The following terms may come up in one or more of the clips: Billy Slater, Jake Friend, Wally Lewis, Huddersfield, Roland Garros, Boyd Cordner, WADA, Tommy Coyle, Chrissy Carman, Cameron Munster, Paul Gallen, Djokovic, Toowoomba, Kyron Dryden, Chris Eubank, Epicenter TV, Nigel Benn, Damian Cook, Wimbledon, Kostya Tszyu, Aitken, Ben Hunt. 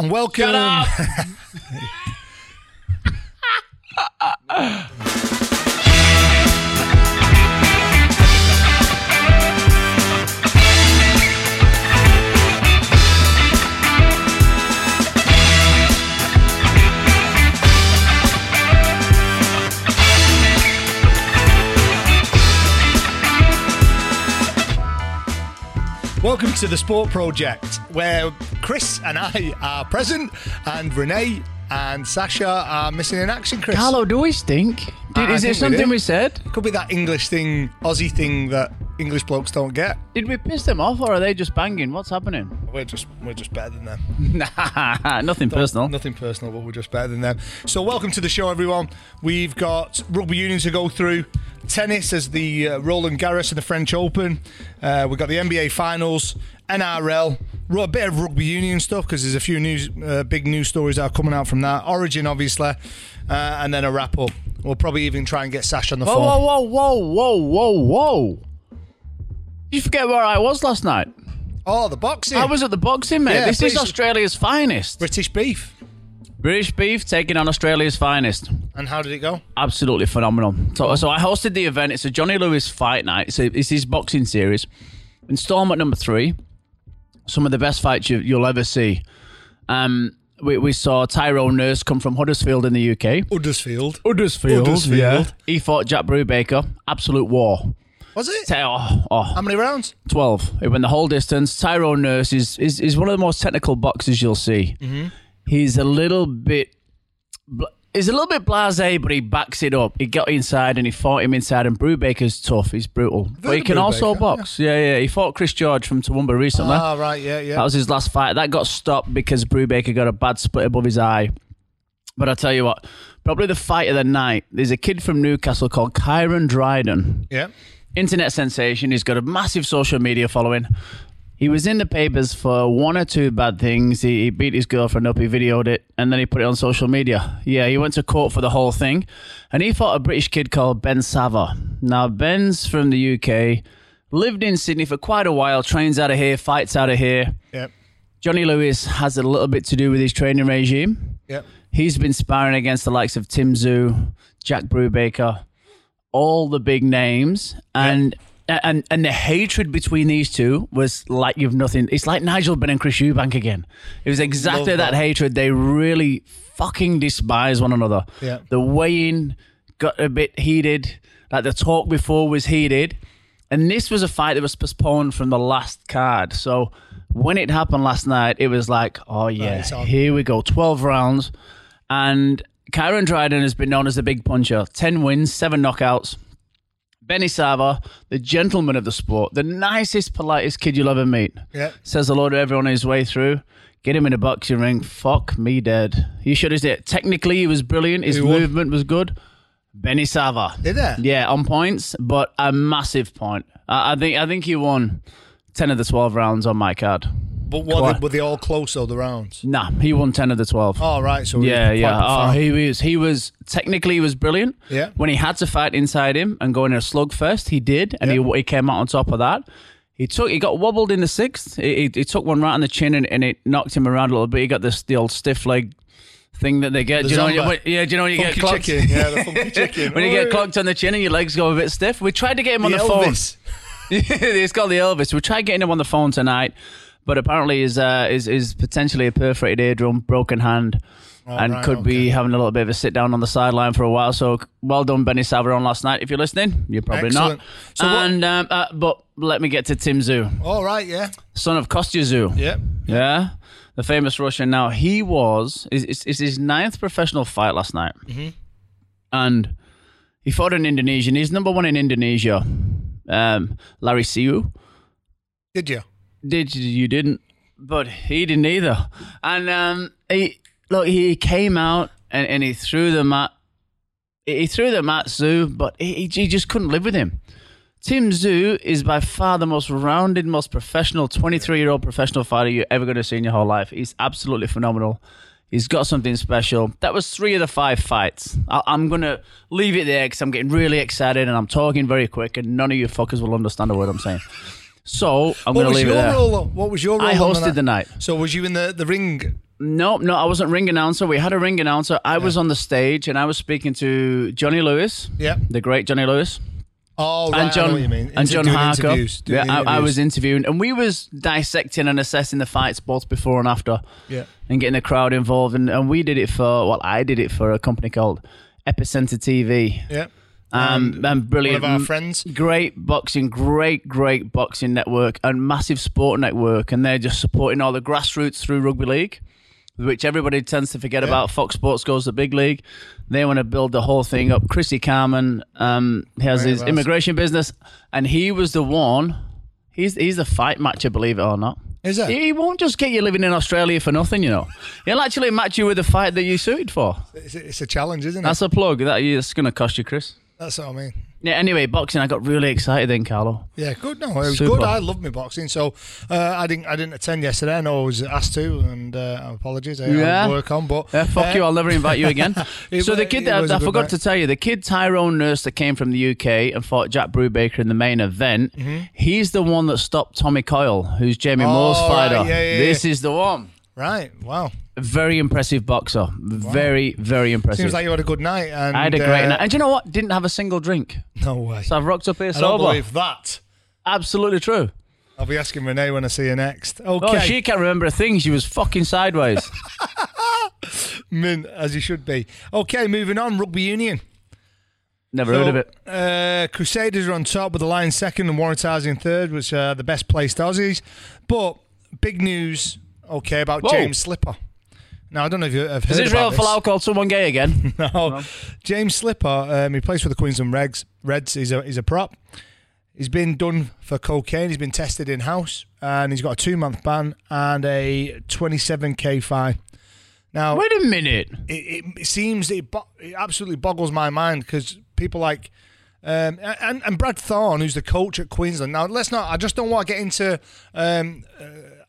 And welcome. Shut up. Welcome to The Sport Project, where Chris and I are present, and Renee and Sasha are missing in action, Chris. Carlo, do we stink? Is there something we said? Could be that English thing, Aussie thing that English blokes don't get. Did we piss them off, or are they just banging? What's happening? We're just better than them. Nah, Nothing personal, but we're just better than them. So welcome to the show, everyone. We've got rugby union to go through. Tennis as the Roland Garros and the French Open. We've got the NBA Finals, NRL, a bit of rugby union stuff because there's a few big news stories that are coming out from that. Origin, obviously, and then a wrap-up. We'll probably even try and get Sash on the phone. Whoa. You forget where I was last night. Oh, the boxing. I was at the boxing, mate. Yeah, this is Australia's finest. British beef. British beef taking on Australia's finest. And how did it go? Absolutely phenomenal. So I hosted the event. It's a Johnny Lewis fight night. It's his boxing series. Installment number 3. Some of the best fights you'll ever see. We saw Tyrone Nurse come from Huddersfield in the UK. Huddersfield. Yeah. He fought Jack Brubaker. Absolute war. Was it? How many rounds? 12. It went the whole distance. Tyrone Nurse is one of the most technical boxers you'll see. Mm-hmm. He's a little bit blasé, but he backs it up. He got inside and he fought him inside, and Brubaker's tough. He's brutal. But he can also box. Yeah. He fought Chris George from Toowoomba recently. Ah, right, yeah. That was his last fight. That got stopped because Brubaker got a bad split above his eye. But I tell you what, probably the fight of the night, there's a kid from Newcastle called Kyron Dryden. Yeah. Internet sensation. He's got a massive social media following. He was in the papers for one or two bad things. He beat his girlfriend up, he videoed it, and then he put it on social media. Yeah, he went to court for the whole thing. And he fought a British kid called Ben Sava. Now, Ben's from the UK, lived in Sydney for quite a while, trains out of here, fights out of here. Yep. Johnny Lewis has a little bit to do with his training regime. Yep. He's been sparring against the likes of Tim Tszyu, Jack Brubaker, all the big names, and... Yep. And the hatred between these two was like you've nothing. It's like Nigel Benn and Chris Eubank again. It was exactly that hatred. They really fucking despise one another. Yeah. The weigh-in got a bit heated. Like the talk before was heated. And this was a fight that was postponed from the last card. So when it happened last night, it was like, oh yeah, here we go. 12 rounds. And Kyron Dryden has been known as the big puncher. 10 wins, 7 knockouts. Benny Sava, the gentleman of the sport, the nicest, politest kid you'll ever meet. Yep. Says hello to everyone on his way through. Get him in a boxing ring. Fuck me dead. He should have said, technically, he was brilliant. His movement was good. Benny Sava. Did that? Yeah, on points, but a massive point. I think he won 10 of the 12 rounds on my card. But were they all close, though, the rounds? Nah, he won 10 of the 12. Oh, right. So yeah. He was technically, he was brilliant. Yeah. When he had to fight inside him and go in a slugfest, he did, and he came out on top of that. He got wobbled in the 6th. He took one right on the chin, and it knocked him around a little bit. He got the old stiff leg thing that they get. Do you know when you get clocked? Chicken. Yeah, the funky chicken. When you get clocked on the chin and your legs go a bit stiff. We tried to get him on the phone. It's called the Elvis. We tried getting him on the phone tonight. But apparently is potentially a perforated eardrum, broken hand, and could be having a little bit of a sit down on the sideline for a while. So well done, Benny Sava, on last night. If you're listening, you're probably Excellent. Not. So but let me get to Tim Tszyu. All right, yeah. Son of Kostya Tszyu. Yep. Yeah. The famous Russian. Now, he was... It's his 9th professional fight last night. Mm-hmm. And he fought an Indonesian. He's number 1 in Indonesia. Larry Siu. Did you? You didn't, but he didn't either. And he came out and he threw the mat. He threw the mat Tszyu, but he just couldn't live with him. Tim Tszyu is by far the most rounded, most professional 23-year-old professional fighter you're ever going to see in your whole life. He's absolutely phenomenal. He's got something special. That was 3 of the 5 fights. I'm going to leave it there because I'm getting really excited and I'm talking very quick and none of you fuckers will understand a word I'm saying. So I'm going to leave it there. What was your role? I hosted the night. So was you in the ring No, I wasn't ring announcer. We had a ring announcer. I was on the stage and I was speaking to Johnny Lewis. Yeah. The great Johnny Lewis. Oh, right. And John, I know what you mean. And John Harker. Yeah, I was interviewing and we was dissecting and assessing the fights both before and after. Yeah. And getting the crowd involved. And we did it for, well, I did it for a company called Epicenter TV. Yeah. And brilliant. One of our friends. Great boxing network and massive sport network. And they're just supporting all the grassroots through rugby league, which everybody tends to forget about. Fox Sports goes to the big league. They want to build the whole thing up. Chrissy Carman has his immigration business, and he was the one. He's a fight matcher, believe it or not. Is it? He won't just get you living in Australia for nothing, you know. He'll actually match you with a fight that you're suited for. It's a challenge, isn't it? That's a plug. That's going to cost you, Chris. That's what I mean. Yeah, anyway, boxing, I got really excited then, Carlo. Yeah, good. No, it was super good. I love my boxing. So I didn't attend yesterday. I know I was asked to, and apologies. I work on, but... fuck you, I'll never invite you again. So the kid, I forgot to tell you, the kid Tyrone Nurse that came from the UK and fought Jack Brubaker in the main event, he's the one that stopped Tommy Coyle, who's Jamie Moore's fighter. Right, yeah. This is the one. Right, wow. Very impressive boxer. Wow. Very, very impressive. Seems like you had a good night. And I had a great night. And do you know what? Didn't have a single drink. No way. So I've rocked up here sober. I don't believe that. Absolutely true. I'll be asking Renee when I see her next. Okay. Oh, she can't remember a thing. She was fucking sideways. Min, as you should be. Okay, moving on. Rugby union. Never heard of it. Crusaders are on top with the Lions second and Waratahs in third, which are the best placed Aussies. But big news, about James Slipper. Now, I don't know if you have heard about this. Is Israel Folau called someone gay again? No. James Slipper, he plays for the Queensland Reds. He's a prop. He's been done for cocaine. He's been tested in-house, and he's got a 2-month ban and a $27,000 fine. Now, wait a minute. It absolutely boggles my mind because people like... and Brad Thorne, who's the coach at Queensland. Now, let's not... I just don't want to get into...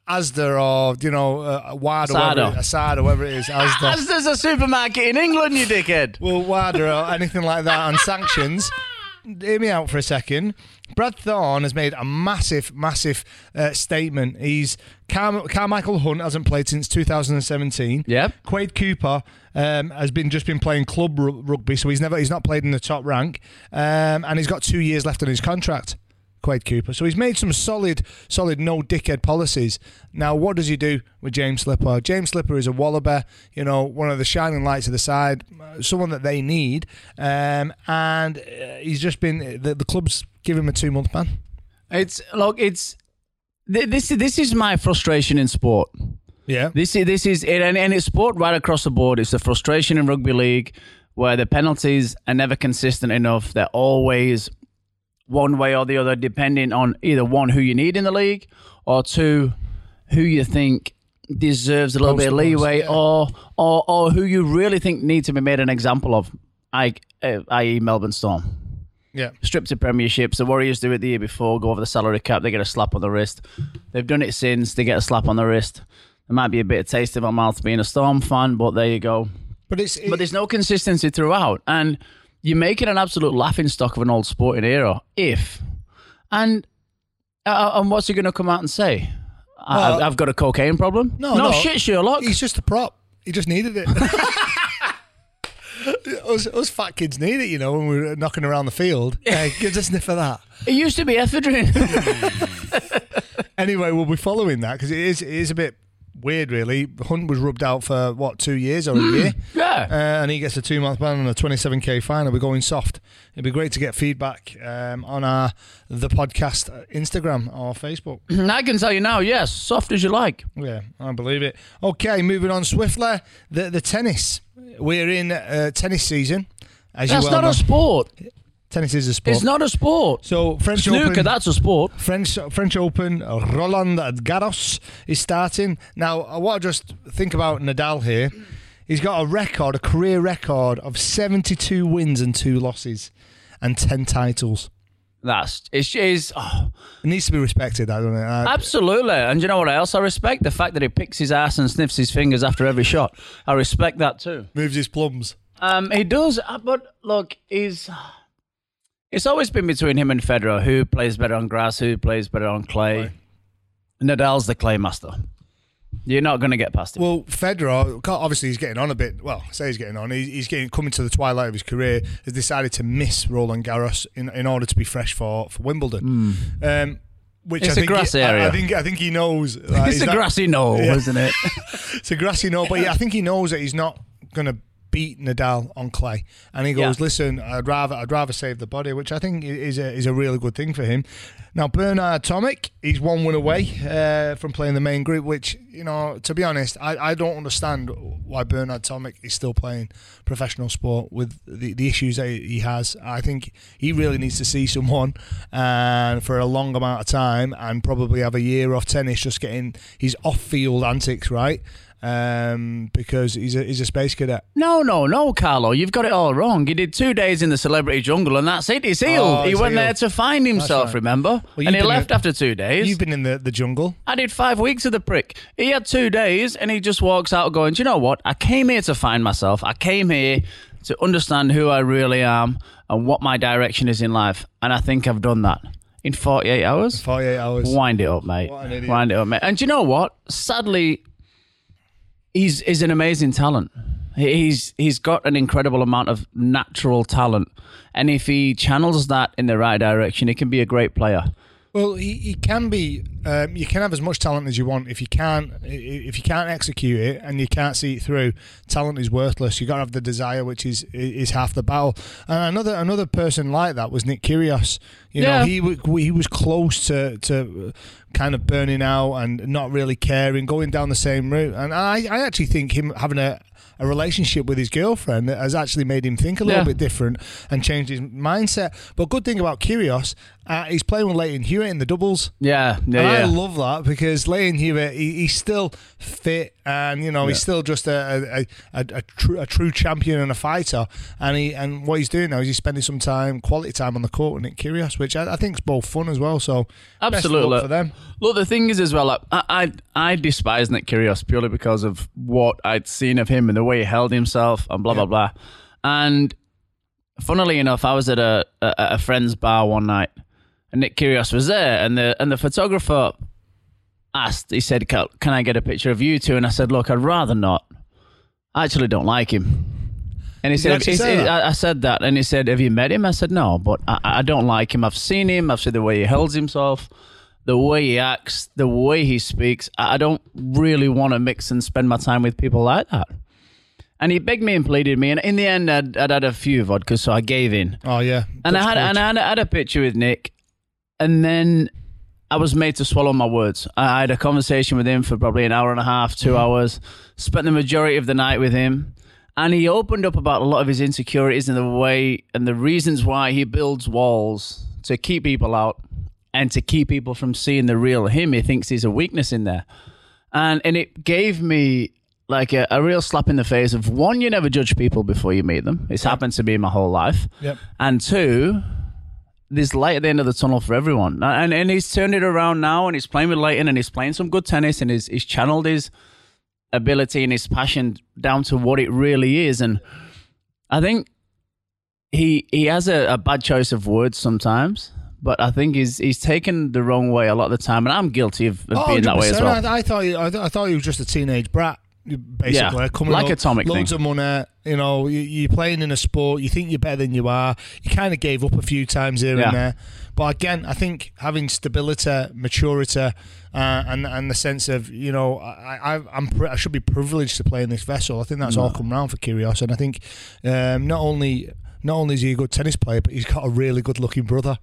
Asda or, WAD or Asada, whatever it is. Asda. Asda's a supermarket in England, you dickhead. Well, WADA or anything like that on sanctions. Hear me out for a second. Brad Thorne has made a massive, massive statement. He's Carmichael Hunt hasn't played since 2017. Yep. Quade Cooper has just been playing club rugby, so he's not played in the top rank. And he's got 2 years left on his contract. Quade Cooper. So he's made some solid no-dickhead policies. Now, what does he do with James Slipper? James Slipper is a wallaby, one of the shining lights of the side, someone that they need, and he's just been... The club's given him a 2-month ban. This is my frustration in sport. Yeah. This is and it's sport right across the board. It's the frustration in rugby league where the penalties are never consistent enough. They're always... one way or the other, depending on either one, who you need in the league, or two, who you think deserves a little bit of leeway, or who you really think needs to be made an example of, i.e. Melbourne Storm. Yeah. Stripped of premierships. The Warriors do it the year before, go over the salary cap, they get a slap on the wrist. They've done it since, they get a slap on the wrist. There might be a bit of taste in my mouth being a Storm fan, but there you go. But there's no consistency throughout, and... you make it an absolute laughingstock of an old sporting era, and what's he going to come out and say? I've got a cocaine problem. No, shit, Sherlock. He's just a prop. He just needed it. us fat kids need it, when we're knocking around the field. Gives a sniff of that. It used to be ephedrine. Anyway, we'll be following that because it is a bit weird, really. Hunt was rubbed out for, 2 years or a year? Yeah. And he gets a 2-month ban and a $27,000 fine. We're going soft. It'd be great to get feedback on the podcast Instagram or Facebook. I can tell you now, yes, soft as you like. Yeah, I believe it. Okay, moving on swiftly. The tennis. We're in tennis season. That's not a sport. Tennis is a sport. It's not a sport. So French Snooker, Open... that's a sport. French Open, Roland Garros is starting. Now, I want to just think about Nadal here. He's got a career record of 72 wins and 2 losses and 10 titles. It needs to be respected, I don't know. Absolutely. And do you know what else I respect? The fact that he picks his ass and sniffs his fingers after every shot. I respect that too. Moves his plums. He does, but look, he's... it's always been between him and Federer, who plays better on grass, who plays better on clay. Nadal's the clay master. You're not going to get past him. Well, Federer, obviously he's getting on a bit. Well, I say he's getting on. He's getting coming to the twilight of his career. Has decided to miss Roland Garros in order to be fresh for Wimbledon. Mm. Which it's I think a grass area. I think he knows. Like, it's a grassy knoll, yeah. Isn't it? It's a grassy knoll, but yeah, I think he knows that he's not going to beat Nadal on clay, and he goes, "Listen, I'd rather save the body," which I think is a really good thing for him. Now, Bernard Tomic, he's one win away from playing the main group, which, you know, to be honest, I don't understand why Bernard Tomic is still playing professional sport with the issues that he has. I think he really needs to see someone for a long amount of time and probably have a year off tennis, just getting his off-field antics right. Because he's a space cadet. No, Carlo, you've got it all wrong. He did 2 days in the celebrity jungle, and that's it. He's healed. Oh, he went healed. There to find himself, right. Remember? Well, and he left after 2 days. You've been in the jungle. I did 5 weeks of the prick. He had 2 days, and he just walks out going, "Do you know what? I came here to find myself. I came here to understand who I really am and what my direction is in life. And I think I've done that." In 48 hours? In 48 hours. Wind it up, mate. What an idiot. Wind it up, mate. And do you know what? Sadly, He's an amazing talent. He's got an incredible amount of natural talent. And if he channels that in the right direction, he can be a great player. Well, he can be. You can have as much talent as you want. If you can't execute it and you can't see it through, talent is worthless. You got to have the desire, which is half the battle. And another person like that was Nick Kyrgios. He was close to kind of burning out and not really caring, going down the same route. And I actually think him having a relationship with his girlfriend that has actually made him think a little bit different and changed his mindset. But good thing about Kyrgios, he's playing with Leighton Hewitt in the doubles. Yeah. I love that, because Leighton Hewitt, he's still fit and, he's still just a true champion and a fighter. And what he's doing now is he's spending some time, quality time on the court with Nick Kyrgios, which I think is both fun as well. So absolutely, best luck for them. Look, the thing is as well, like, I despise Nick Kyrgios purely because of what I'd seen of him and the way he held himself and blah, blah, blah. And funnily enough, I was at a friend's bar one night and Nick Kyrgios was there, and the photographer asked, he said, "Can I get a picture of you two?" And I said, "Look, I'd rather not. I actually don't like him." And he said, I said that. And he said, "Have you met him?" I said, "No, but I don't like him. I've seen him. I've seen the way he holds himself, the way he acts, the way he speaks. I don't really want to mix and spend my time with people like that." And he begged me and pleaded me, and in the end, I'd had a few vodkas, so I gave in. Oh yeah, and I had a picture with Nick, and then I was made to swallow my words. I had a conversation with him for probably an hour and a half, 2 hours. Spent the majority of the night with him, and he opened up about a lot of his insecurities and the way and the reasons why he builds walls to keep people out and to keep people from seeing the real him. He thinks there's a weakness in there, and it gave me like a real slap in the face of, one, you never judge people before you meet them. It's happened to me my whole life. Yep. And two, there's light at the end of the tunnel for everyone. And he's turned it around now, and he's playing with Leighton, and he's playing some good tennis, and he's channeled his ability and his passion down to what it really is. And I think he has a bad choice of words sometimes. But I think he's taken the wrong way a lot of the time, and I'm guilty of being that way as well. I thought he was just a teenage brat. Basically, coming like atomic loads thing. Of money, you're playing in a sport, you think you're better than you are, you kind of gave up a few times here and there. But again, I think having stability, maturity, and the sense of, I should be privileged to play in this vessel. I think that's all come round for Kyrgios, and I think not only is he a good tennis player, but he's got a really good looking brother.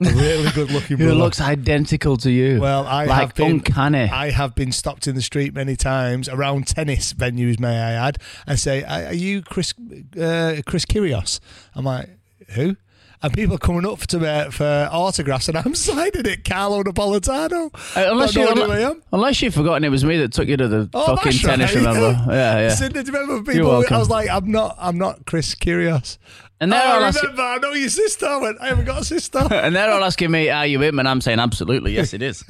A really good-looking brother. Who looks identical to you. Well, uncanny. I have been stopped in the street many times, around tennis venues, may I add, and say, "Are you Chris Kyrgios?" I'm like, "Who?" And people are coming up to me for autographs, and I'm signing it, Carlo Napolitano. Unless you've forgotten it was me that took you to the fucking tennis, remember? Yeah. So, do you remember people? I was like, I'm not Chris Kyrgios. And I know your sister. I haven't got a sister. And they're all asking me, "Are you him?" And I'm saying, absolutely, yes, it is.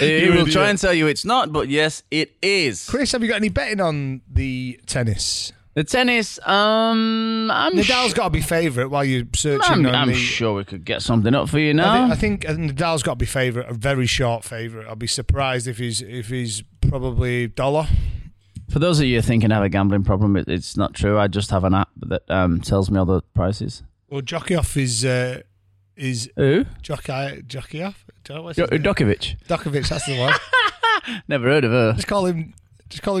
He will try and tell you it's not, but yes, it is. Chris, have you got any betting on the tennis? The tennis, Nadal's got to be favourite while you're searching. I'm sure we could get something up for you now. I think Nadal's got to be favourite, a very short favourite. I'll be surprised if he's probably dollar. For those of you thinking I have a gambling problem, it's not true. I just have an app that tells me all the prices. Well, Djokovic is who? Djokovic? Djokovic. Djokovic, that's the one. Never heard of her. Just call him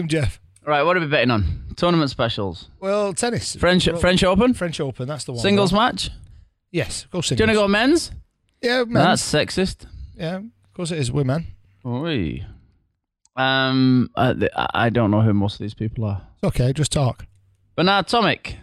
Jeff. Right, what are we betting on? Tournament specials. Well, tennis. French Open? French Open, that's the one. Singles match? Yes, of course singles. Do you want to go men's? Yeah, men's. That's sexist. Yeah, of course it is. Women. Oi. I don't know who most of these people are. Okay, just talk. Bernard Tomic,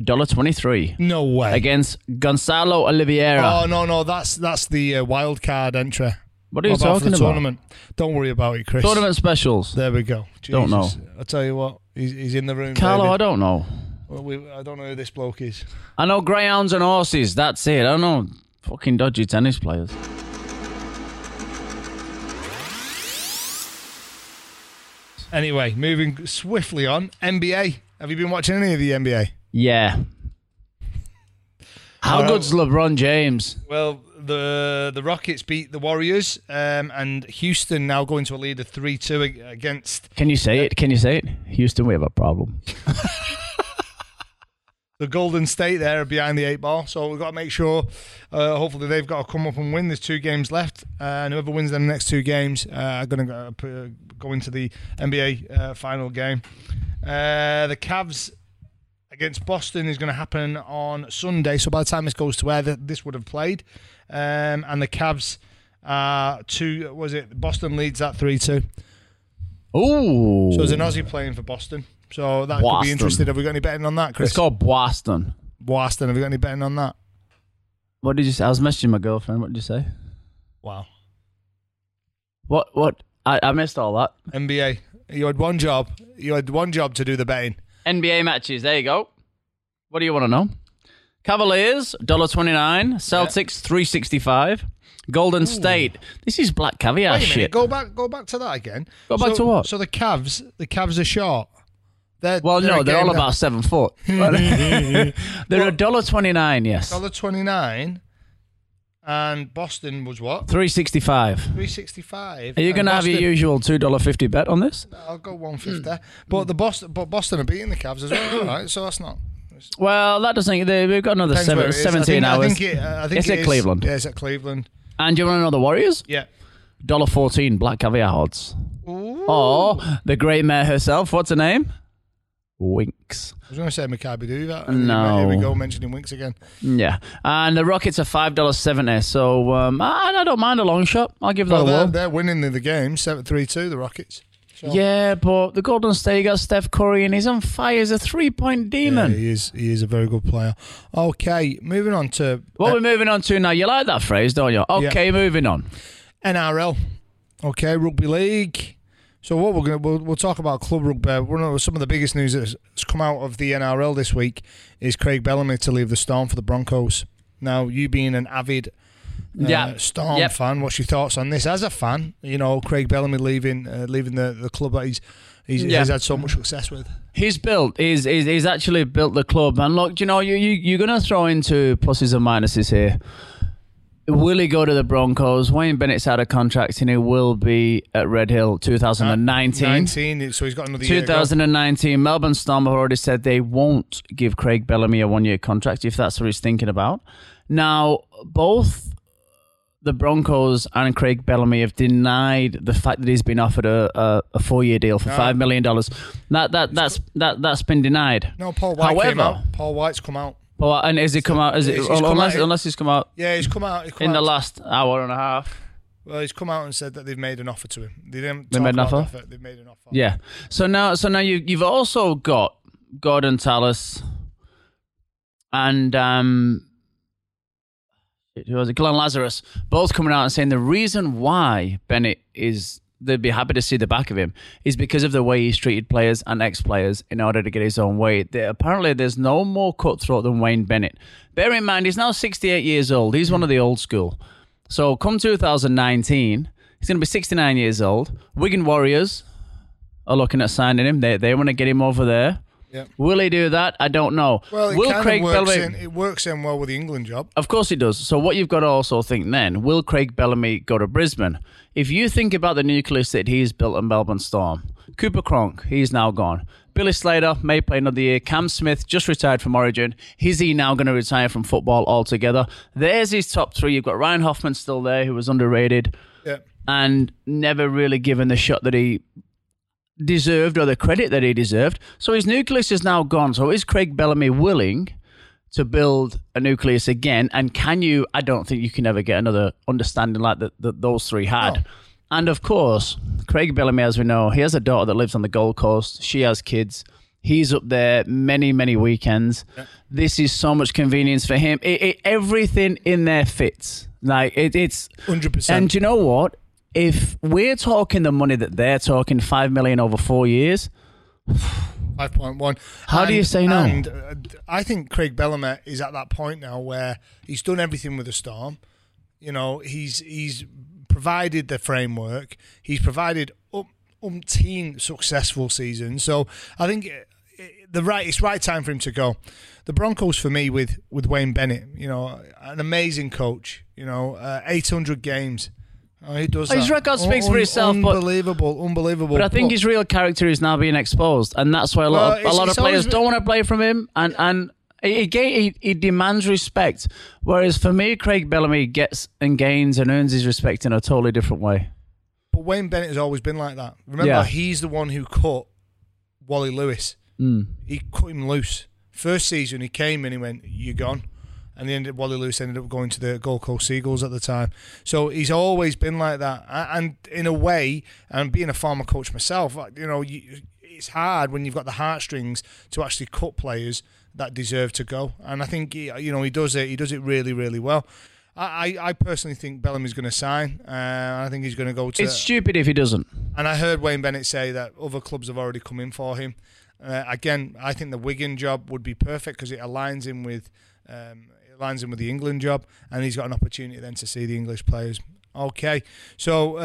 $1.23. No way. Against Gonzalo Oliveira. Oh, no, that's the wild card entry. What are you talking about? Don't worry about it, Chris. Tournament specials. There we go. Jesus. Don't know. I'll tell you what, he's in the room. Carlo, David. I don't know. Well, I don't know who this bloke is. I know greyhounds and horses, that's it. I don't know fucking dodgy tennis players. Anyway, moving swiftly on. NBA. Have you been watching any of the NBA? Yeah. How good's LeBron James? Well, the Rockets beat the Warriors, and Houston now going to a lead of 3-2 against... Can you say it? Houston, we have a problem. The Golden State there behind the 8 ball, so we've got to make sure, hopefully they've got to come up and win. There's 2 games left, and whoever wins the next 2 games are going to go into the NBA final game. The Cavs against Boston is going to happen on Sunday, so by the time this goes to air, this would have played. And the Cavs are Boston leads at 3-2. Oh, so there's an Aussie playing for Boston. So that Boston. Could be interested. Have we got any betting on that, Chris? It's called Boston. Boston. Have we got any betting on that? What did you say? I was messaging my girlfriend. What did you say? Wow. What? I missed all that. NBA. You had one job. to do the betting. NBA matches. There you go. What do you want to know? Cavaliers, $1.29. Celtics, $3.65. Golden State. This is black caviar shit. Go back to that again. Back to what? So the Cavs are short. They're all about 7 foot. They're $1.29, yes. $1.29, and Boston was what? $3.65. Are you going to have your usual $2.50 bet on this? I'll go $1.50. But Boston are beating the Cavs as well, right? So that's not. Well, that doesn't. We've got another 17 hours. I think it's at Cleveland. Yeah, it's at Cleveland. And do you want to know the Warriors? Yeah. $1.14 black caviar odds. Ooh. Or the great mare herself. What's her name? Winks. I was going to say Maccabi do that. No. Here we go, mentioning Winks again. Yeah. And the Rockets are $5.70. So I don't mind a long shot. I'll give that a whirl. They're winning the game, 7-3-2, the Rockets. So. Yeah, but the Golden State, you got Steph Curry, and he's on fire. He's a three-point demon. Yeah, he is a very good player. Okay, moving on to... What we're moving on to now. You like that phrase, don't you? Okay, moving on. NRL. Okay, Rugby League. So what we'll talk about club rugby. Some of the biggest news that's come out of the NRL this week is Craig Bellamy to leave the Storm for the Broncos. Now, you being an avid Storm fan, what's your thoughts on this? As a fan, you know, Craig Bellamy leaving the club that he's had so much success with. He's actually built the club. And look, you know, you're going to throw into pluses and minuses here. Will he go to the Broncos? Wayne Bennett's out of contract and he will be at Red Hill 2019. So he's got another year. 2019. Melbourne Storm have already said they won't give Craig Bellamy a 1-year contract if that's what he's thinking about. Now, both the Broncos and Craig Bellamy have denied the fact that he's been offered a 4-year deal for $5 million. That's been denied. No, Paul White came out. Paul White's come out. Oh, and has he come out? Unless he's come out. Yeah, he's come out in the last hour and a half. Well, he's come out and said that they've made an offer to him. They didn't talk about an offer. They've made an offer. Yeah. So now you've also got Gordon Tallis and who was it? Glenn Lazarus, both coming out and saying the reason why Bennett is. They'd be happy to see the back of him is because of the way he's treated players and ex-players in order to get his own way. Apparently, there's no more cutthroat than Wayne Bennett. Bear in mind, he's now 68 years old. He's one of the old school. So come 2019, he's going to be 69 years old. Wigan Warriors are looking at signing him. They want to get him over there. Yeah. Will he do that? I don't know. Well, it works in well with the England job. Of course it does. So what you've got to also think then, will Craig Bellamy go to Brisbane? If you think about the nucleus that he's built in Melbourne Storm, Cooper Cronk, he's now gone. Billy Slater may play another year. Cam Smith just retired from Origin. Is he now going to retire from football altogether? There's his top three. You've got Ryan Hoffman still there, who was underrated and never really given the shot that he deserved or the credit that he deserved. So his nucleus is now gone. So is Craig Bellamy willing to build a nucleus again? And can you, I don't think you can ever get another understanding like that those three had. No. And of course, Craig Bellamy, as we know, he has a daughter that lives on the Gold Coast. She has kids. He's up there many, many weekends. Yeah. This is so much convenience for him. Everything in there fits. Like it's 100%. And do you know what? If we're talking the money that they're talking, $5 million over 4 years. 5.1. How do you say no? And I think Craig Bellamy is at that point now where he's done everything with the Storm. You know, he's provided the framework. He's provided umpteen successful seasons. So I think it's right time for him to go. The Broncos, for me, with Wayne Bennett, you know, an amazing coach. You know, 800 games. Oh, he does. His record speaks for itself. Unbelievable. But I think his real character is now being exposed, and that's why a lot of players don't want to play from him, and he demands respect. Whereas for me, Craig Bellamy gets and gains and earns his respect in a totally different way. But Wayne Bennett has always been like that. Remember, he's the one who cut Wally Lewis. Mm. He cut him loose. First season, he came and he went, "You're gone." And Wally Lewis ended up going to the Gold Coast Seagulls at the time. So he's always been like that. And in a way, and being a former coach myself, you know, it's hard when you've got the heartstrings to actually cut players that deserve to go. And I think, he does it. He does it really, really well. I personally think Bellamy's going to sign. I think he's going to go to... It's stupid if he doesn't. And I heard Wayne Bennett say that other clubs have already come in for him. Again, I think the Wigan job would be perfect because it aligns him with... lines in with the England job, and he's got an opportunity then to see the English players. Okay, so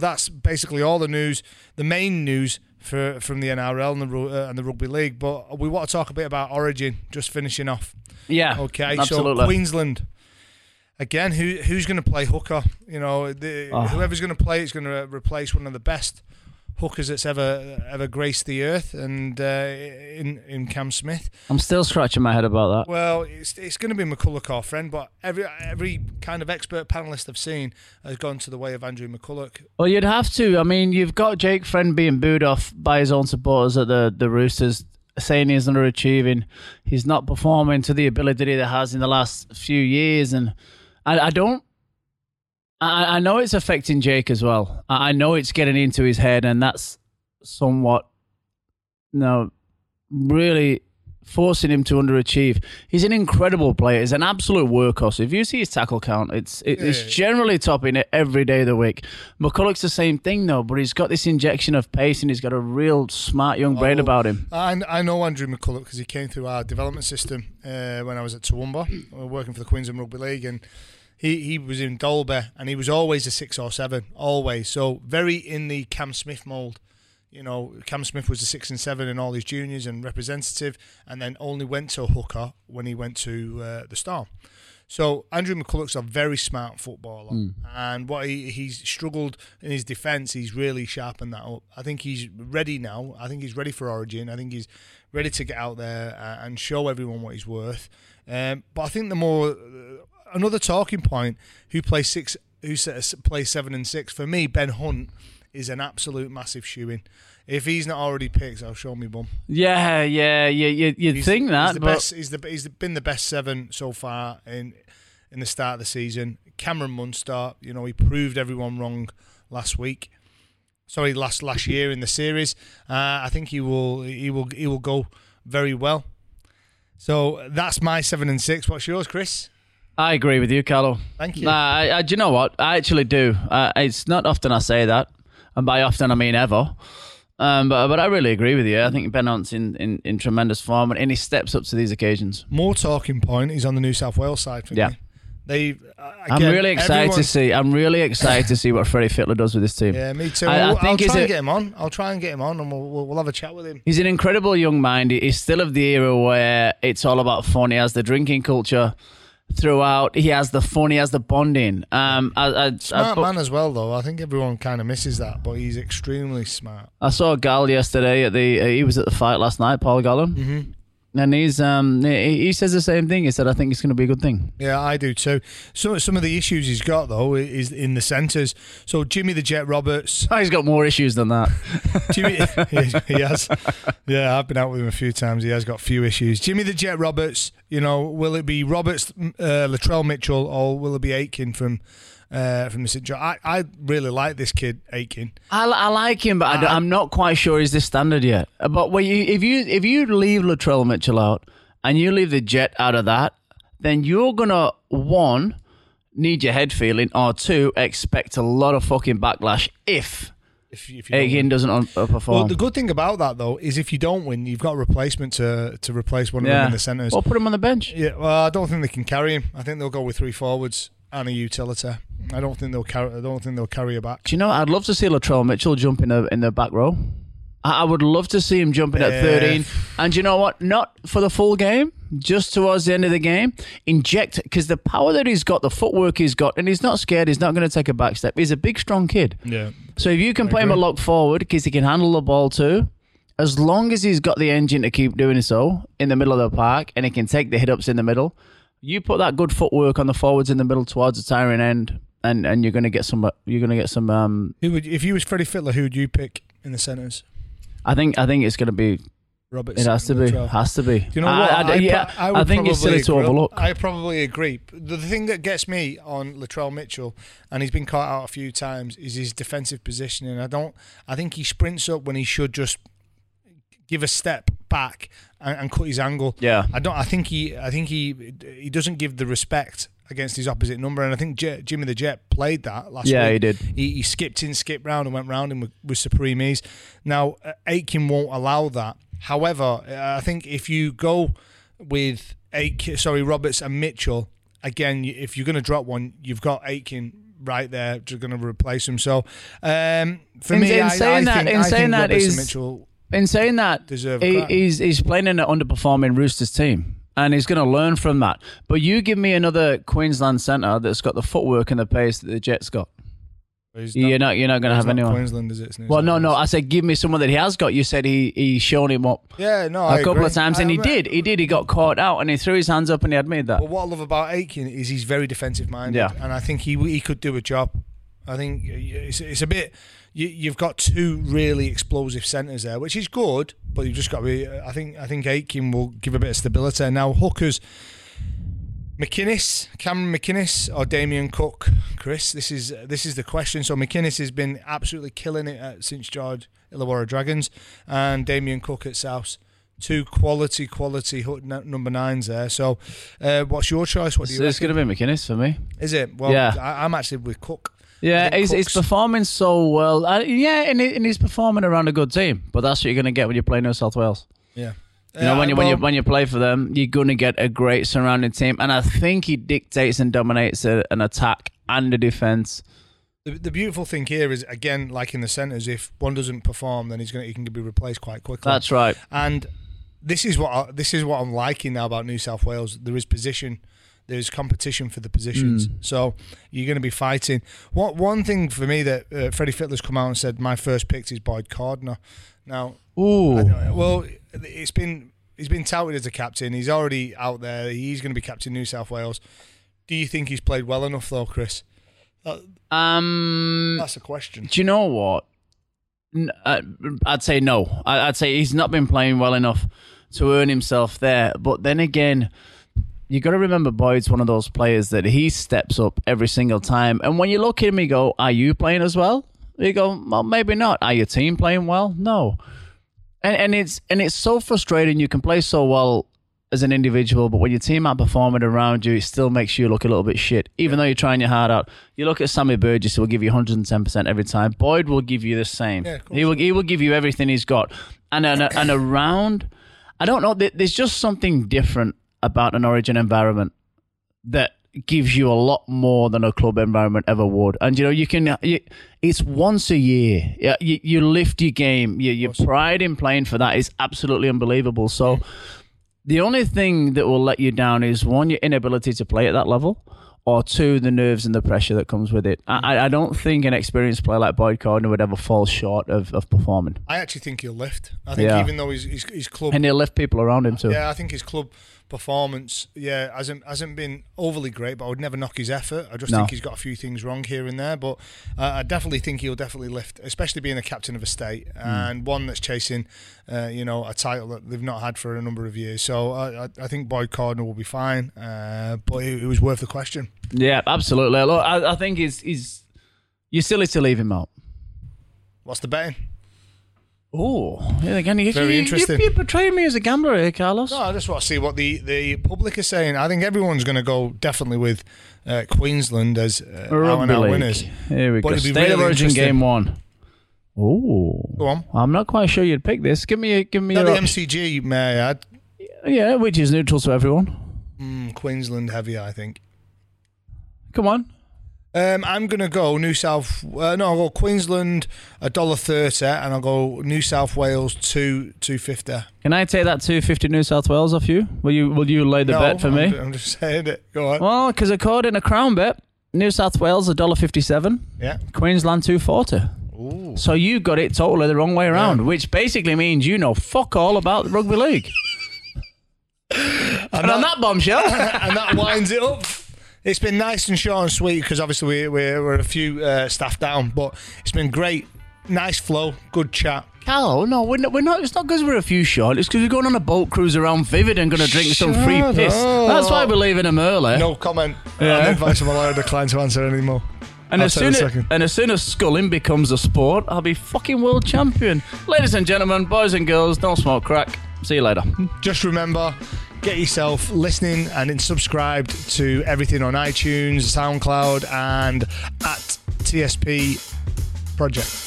that's basically all the news, the main news from the NRL and the Rugby League. But we want to talk a bit about Origin, just finishing off. Yeah, okay, absolutely. So Queensland. Again, who's going to play hooker? You know, whoever's going to play is going to replace one of the best hookers that's ever graced the earth, and in Cam Smith. I'm still scratching my head about that. Well, it's going to be McCullough, our friend, but every kind of expert panellist I've seen has gone to the way of Andrew McCullough. Well, you'd have to. I mean, you've got Jake Friend being booed off by his own supporters at the Roosters, saying he's underachieving, he's not performing to the ability that he has in the last few years, and I know it's affecting Jake as well. I know it's getting into his head, and that's somewhat, really forcing him to underachieve. He's an incredible player. He's an absolute workhorse. If you see his tackle count, it's generally topping it every day of the week. McCullough's the same thing, though, but he's got this injection of pace, and he's got a real smart young brain about him. I know Andrew McCullough because he came through our development system when I was at Toowoomba. We were working for the Queensland Rugby League, and he was in Dolby, and he was always a 6 or 7, always. So very in the Cam Smith mould. You know, Cam Smith was a 6 and 7 in all his juniors and representative, and then only went to hooker when he went to the Storm. So Andrew McCullough's a very smart footballer, and what he's struggled in his defence, he's really sharpened that up. I think he's ready now. I think he's ready for Origin. I think he's ready to get out there and show everyone what he's worth. But I think the more... another talking point, who plays 7 and 6, for me, Ben Hunt is an absolute massive shoe-in. If he's not already picked, I'll show me bum. Yeah. You'd think that. He's been the best 7 so far in the start of the season. Cameron Munster, he proved everyone wrong last year in the series. I think he will go very well. So that's my 7 and 6. What's yours, Chris? I agree with you, Carlo. Thank you. Do you know what? I actually do. It's not often I say that, and by often I mean ever. But I really agree with you. I think Ben Hunt's in tremendous form, and he steps up to these occasions. More talking point is on the New South Wales side for me. I'm really excited to see what Freddie Fittler does with this team. Yeah, me too. I'll try and get him on, and we'll have a chat with him. He's an incredible young mind. He's still of the era where it's all about fun. He has the drinking culture throughout. He has the fun. He has the bonding. Smart man as well, though. I think everyone kind of misses that, but he's extremely smart. I saw Gal yesterday at the. He was at the fight last night, Paul Gallen. Mm-hmm. And he's he says the same thing. He said, I think it's going to be a good thing. Yeah, I do too. So some of the issues he's got, though, is in the centres. So Jimmy the Jet Roberts. Oh, he's got more issues than that. Jimmy, he has. Yeah, I've been out with him a few times. He has got few issues. Jimmy the Jet Roberts, you know, will it be Roberts, Latrell Mitchell, or will it be Aitken from the St. John? I really like this kid, Aitken. I like him, but I'm not quite sure he's this standard yet. But when if you leave Latrell Mitchell out and you leave the Jet out of that, then you're going to, one, need your head feeling, or two, expect a lot of fucking backlash if Aitken doesn't perform. Well, the good thing about that, though, is if you don't win, you've got a replacement to replace one of them in the centres. Or put him on the bench. Yeah, well, I don't think they can carry him. I think they'll go with three forwards and a utility. I don't think they'll carry her back. Do you know? I'd love to see Latrell Mitchell jump in the back row. I would love to see him jumping at 13. And do you know what? Not for the full game, just towards the end of the game. Inject, because the power that he's got, the footwork he's got, and he's not scared. He's not going to take a back step. He's a big, strong kid. Yeah. So if you can play him a lock forward, because he can handle the ball too. As long as he's got the engine to keep doing so in the middle of the park, and he can take the hit ups in the middle. You put that good footwork on the forwards in the middle towards the tiring end, and you're going to get some. You're going to get some. If you was Freddie Fittler, who would you pick in the centres? I think it's going to be Roberts. It has to be. You know what? I think it's silly to overlook. I probably agree. The thing that gets me on Latrell Mitchell, and he's been caught out a few times, is his defensive positioning. I think he sprints up when he should just give a step back and cut his angle. Yeah, I think he doesn't give the respect against his opposite number, and I think Jimmy the Jet played that last week. Yeah, he did. He skipped round and went round him with supreme ease. Now Aitken won't allow that. However, I think if you go with Roberts and Mitchell again, if you're going to drop one, you've got Aitken right there, just going to replace him. So I think Roberts and Mitchell. In saying that, he's playing in an underperforming Roosters team, and he's going to learn from that. But you give me another Queensland centre that's got the footwork and the pace that the Jets got. You're not going to have anyone. Queensland, is it? Well, no. I said give me someone that he has got. You said he shown him up. Yeah, no, I agree a couple of times, and he did. He got caught out, and he threw his hands up, and he had made that. But what I love about Aitken is he's very defensive minded, and I think he could do a job. I think it's a bit. You've got two really explosive centres there, which is good, but you've just got to be... I think Aitken will give a bit of stability. Now, hookers, McInnes, Cameron McInnes or Damian Cook, Chris? This is the question. So McInnes has been absolutely killing it at St George Illawarra Dragons, and Damian Cook at Souths. Two quality number nines there. So what's your choice? What do you reckon? It's going to be McInnes for me. Is it? Well, yeah. I'm actually with Cook. Yeah, he's performing so well. He's performing around a good team. But that's what you're going to get when you play New South Wales. Yeah, when you play for them, you're going to get a great surrounding team. And I think he dictates and dominates an attack and a defence. The beautiful thing here is, again, like in the centres, if one doesn't perform, then he can be replaced quite quickly. That's right. And this is what I'm liking now about New South Wales. There is position. There's competition for the positions. So you're going to be fighting. One thing for me that Freddie Fittler's come out and said, my first pick is Boyd Cordner. Now, he's been touted as a captain. He's already out there. He's going to be captain New South Wales. Do you think he's played well enough, though, Chris? That's a question. Do you know what? I'd say no. I'd say he's not been playing well enough to earn himself there. But then again... you got to remember Boyd's one of those players that he steps up every single time. And when you look at him, you go, are you playing as well? You go, well, maybe not. Are your team playing well? No. And it's so frustrating. You can play so well as an individual, but when your team aren't performing around you, it still makes you look a little bit shit, even though you're trying your heart out. You look at Sammy Burgess, who will give you 110% every time. Boyd will give you the same. Yeah, he will give you everything he's got. And around, I don't know, there's just something different about an Origin environment that gives you a lot more than a club environment ever would. And, you know, you can, it's once a year. You lift your game. Your pride in playing for that is absolutely unbelievable. So the only thing that will let you down is, one, your inability to play at that level, or two, the nerves and the pressure that comes with it. I don't think an experienced player like Boyd Cordner would ever fall short of performing. I actually think he'll lift. I think even though his club... And he'll lift people around him too. Yeah, I think his club performance hasn't been overly great, but I would never knock his effort. I just think he's got a few things wrong here and there, but I definitely think he'll definitely lift, especially being a captain of a state and one that's chasing you know, a title that they've not had for a number of years. So I think Boyd Cordner will be fine, but it was worth the question. Yeah, absolutely. Look, I think you're silly to leave him out. What's the betting? Oh, yeah, very interesting. You're portraying me as a gambler here, Carlos. No, I just want to see what the public is saying. I think everyone's going to go definitely with Queensland as our winners. Here we go. State of Origin game one. Oh, go on. I'm not quite sure you'd pick this. Give me the MCG, may I add? Yeah, which is neutral to everyone. Queensland heavier, I think. Come on. I'm going to go I'll go Queensland $1.30 and I'll go New South Wales $2.50. Can I take that $2.50 New South Wales off you? Will you lay the bet for me? I'm just saying it. Go on. Well, because according to Crown Bet, New South Wales $1.57. Yeah. Queensland $2.40. Ooh. So you got it totally the wrong way around, which basically means you know fuck all about the rugby league. and on that bombshell. And that winds it up. It's been nice and short and sweet because obviously we're a few staff down, but it's been great. Nice flow, good chat. Carlo, no, we're not. It's not because we're a few short. It's because we're going on a boat cruise around Vivid and going to drink some free piss. That's why we're leaving them early. No comment. I'd advise my lawyer decline to answer anymore. And as soon as sculling becomes a sport, I'll be fucking world champion. Ladies and gentlemen, boys and girls, don't smoke crack. See you later. Just remember, get yourself listening and subscribed to everything on iTunes, SoundCloud, and at TSP Project.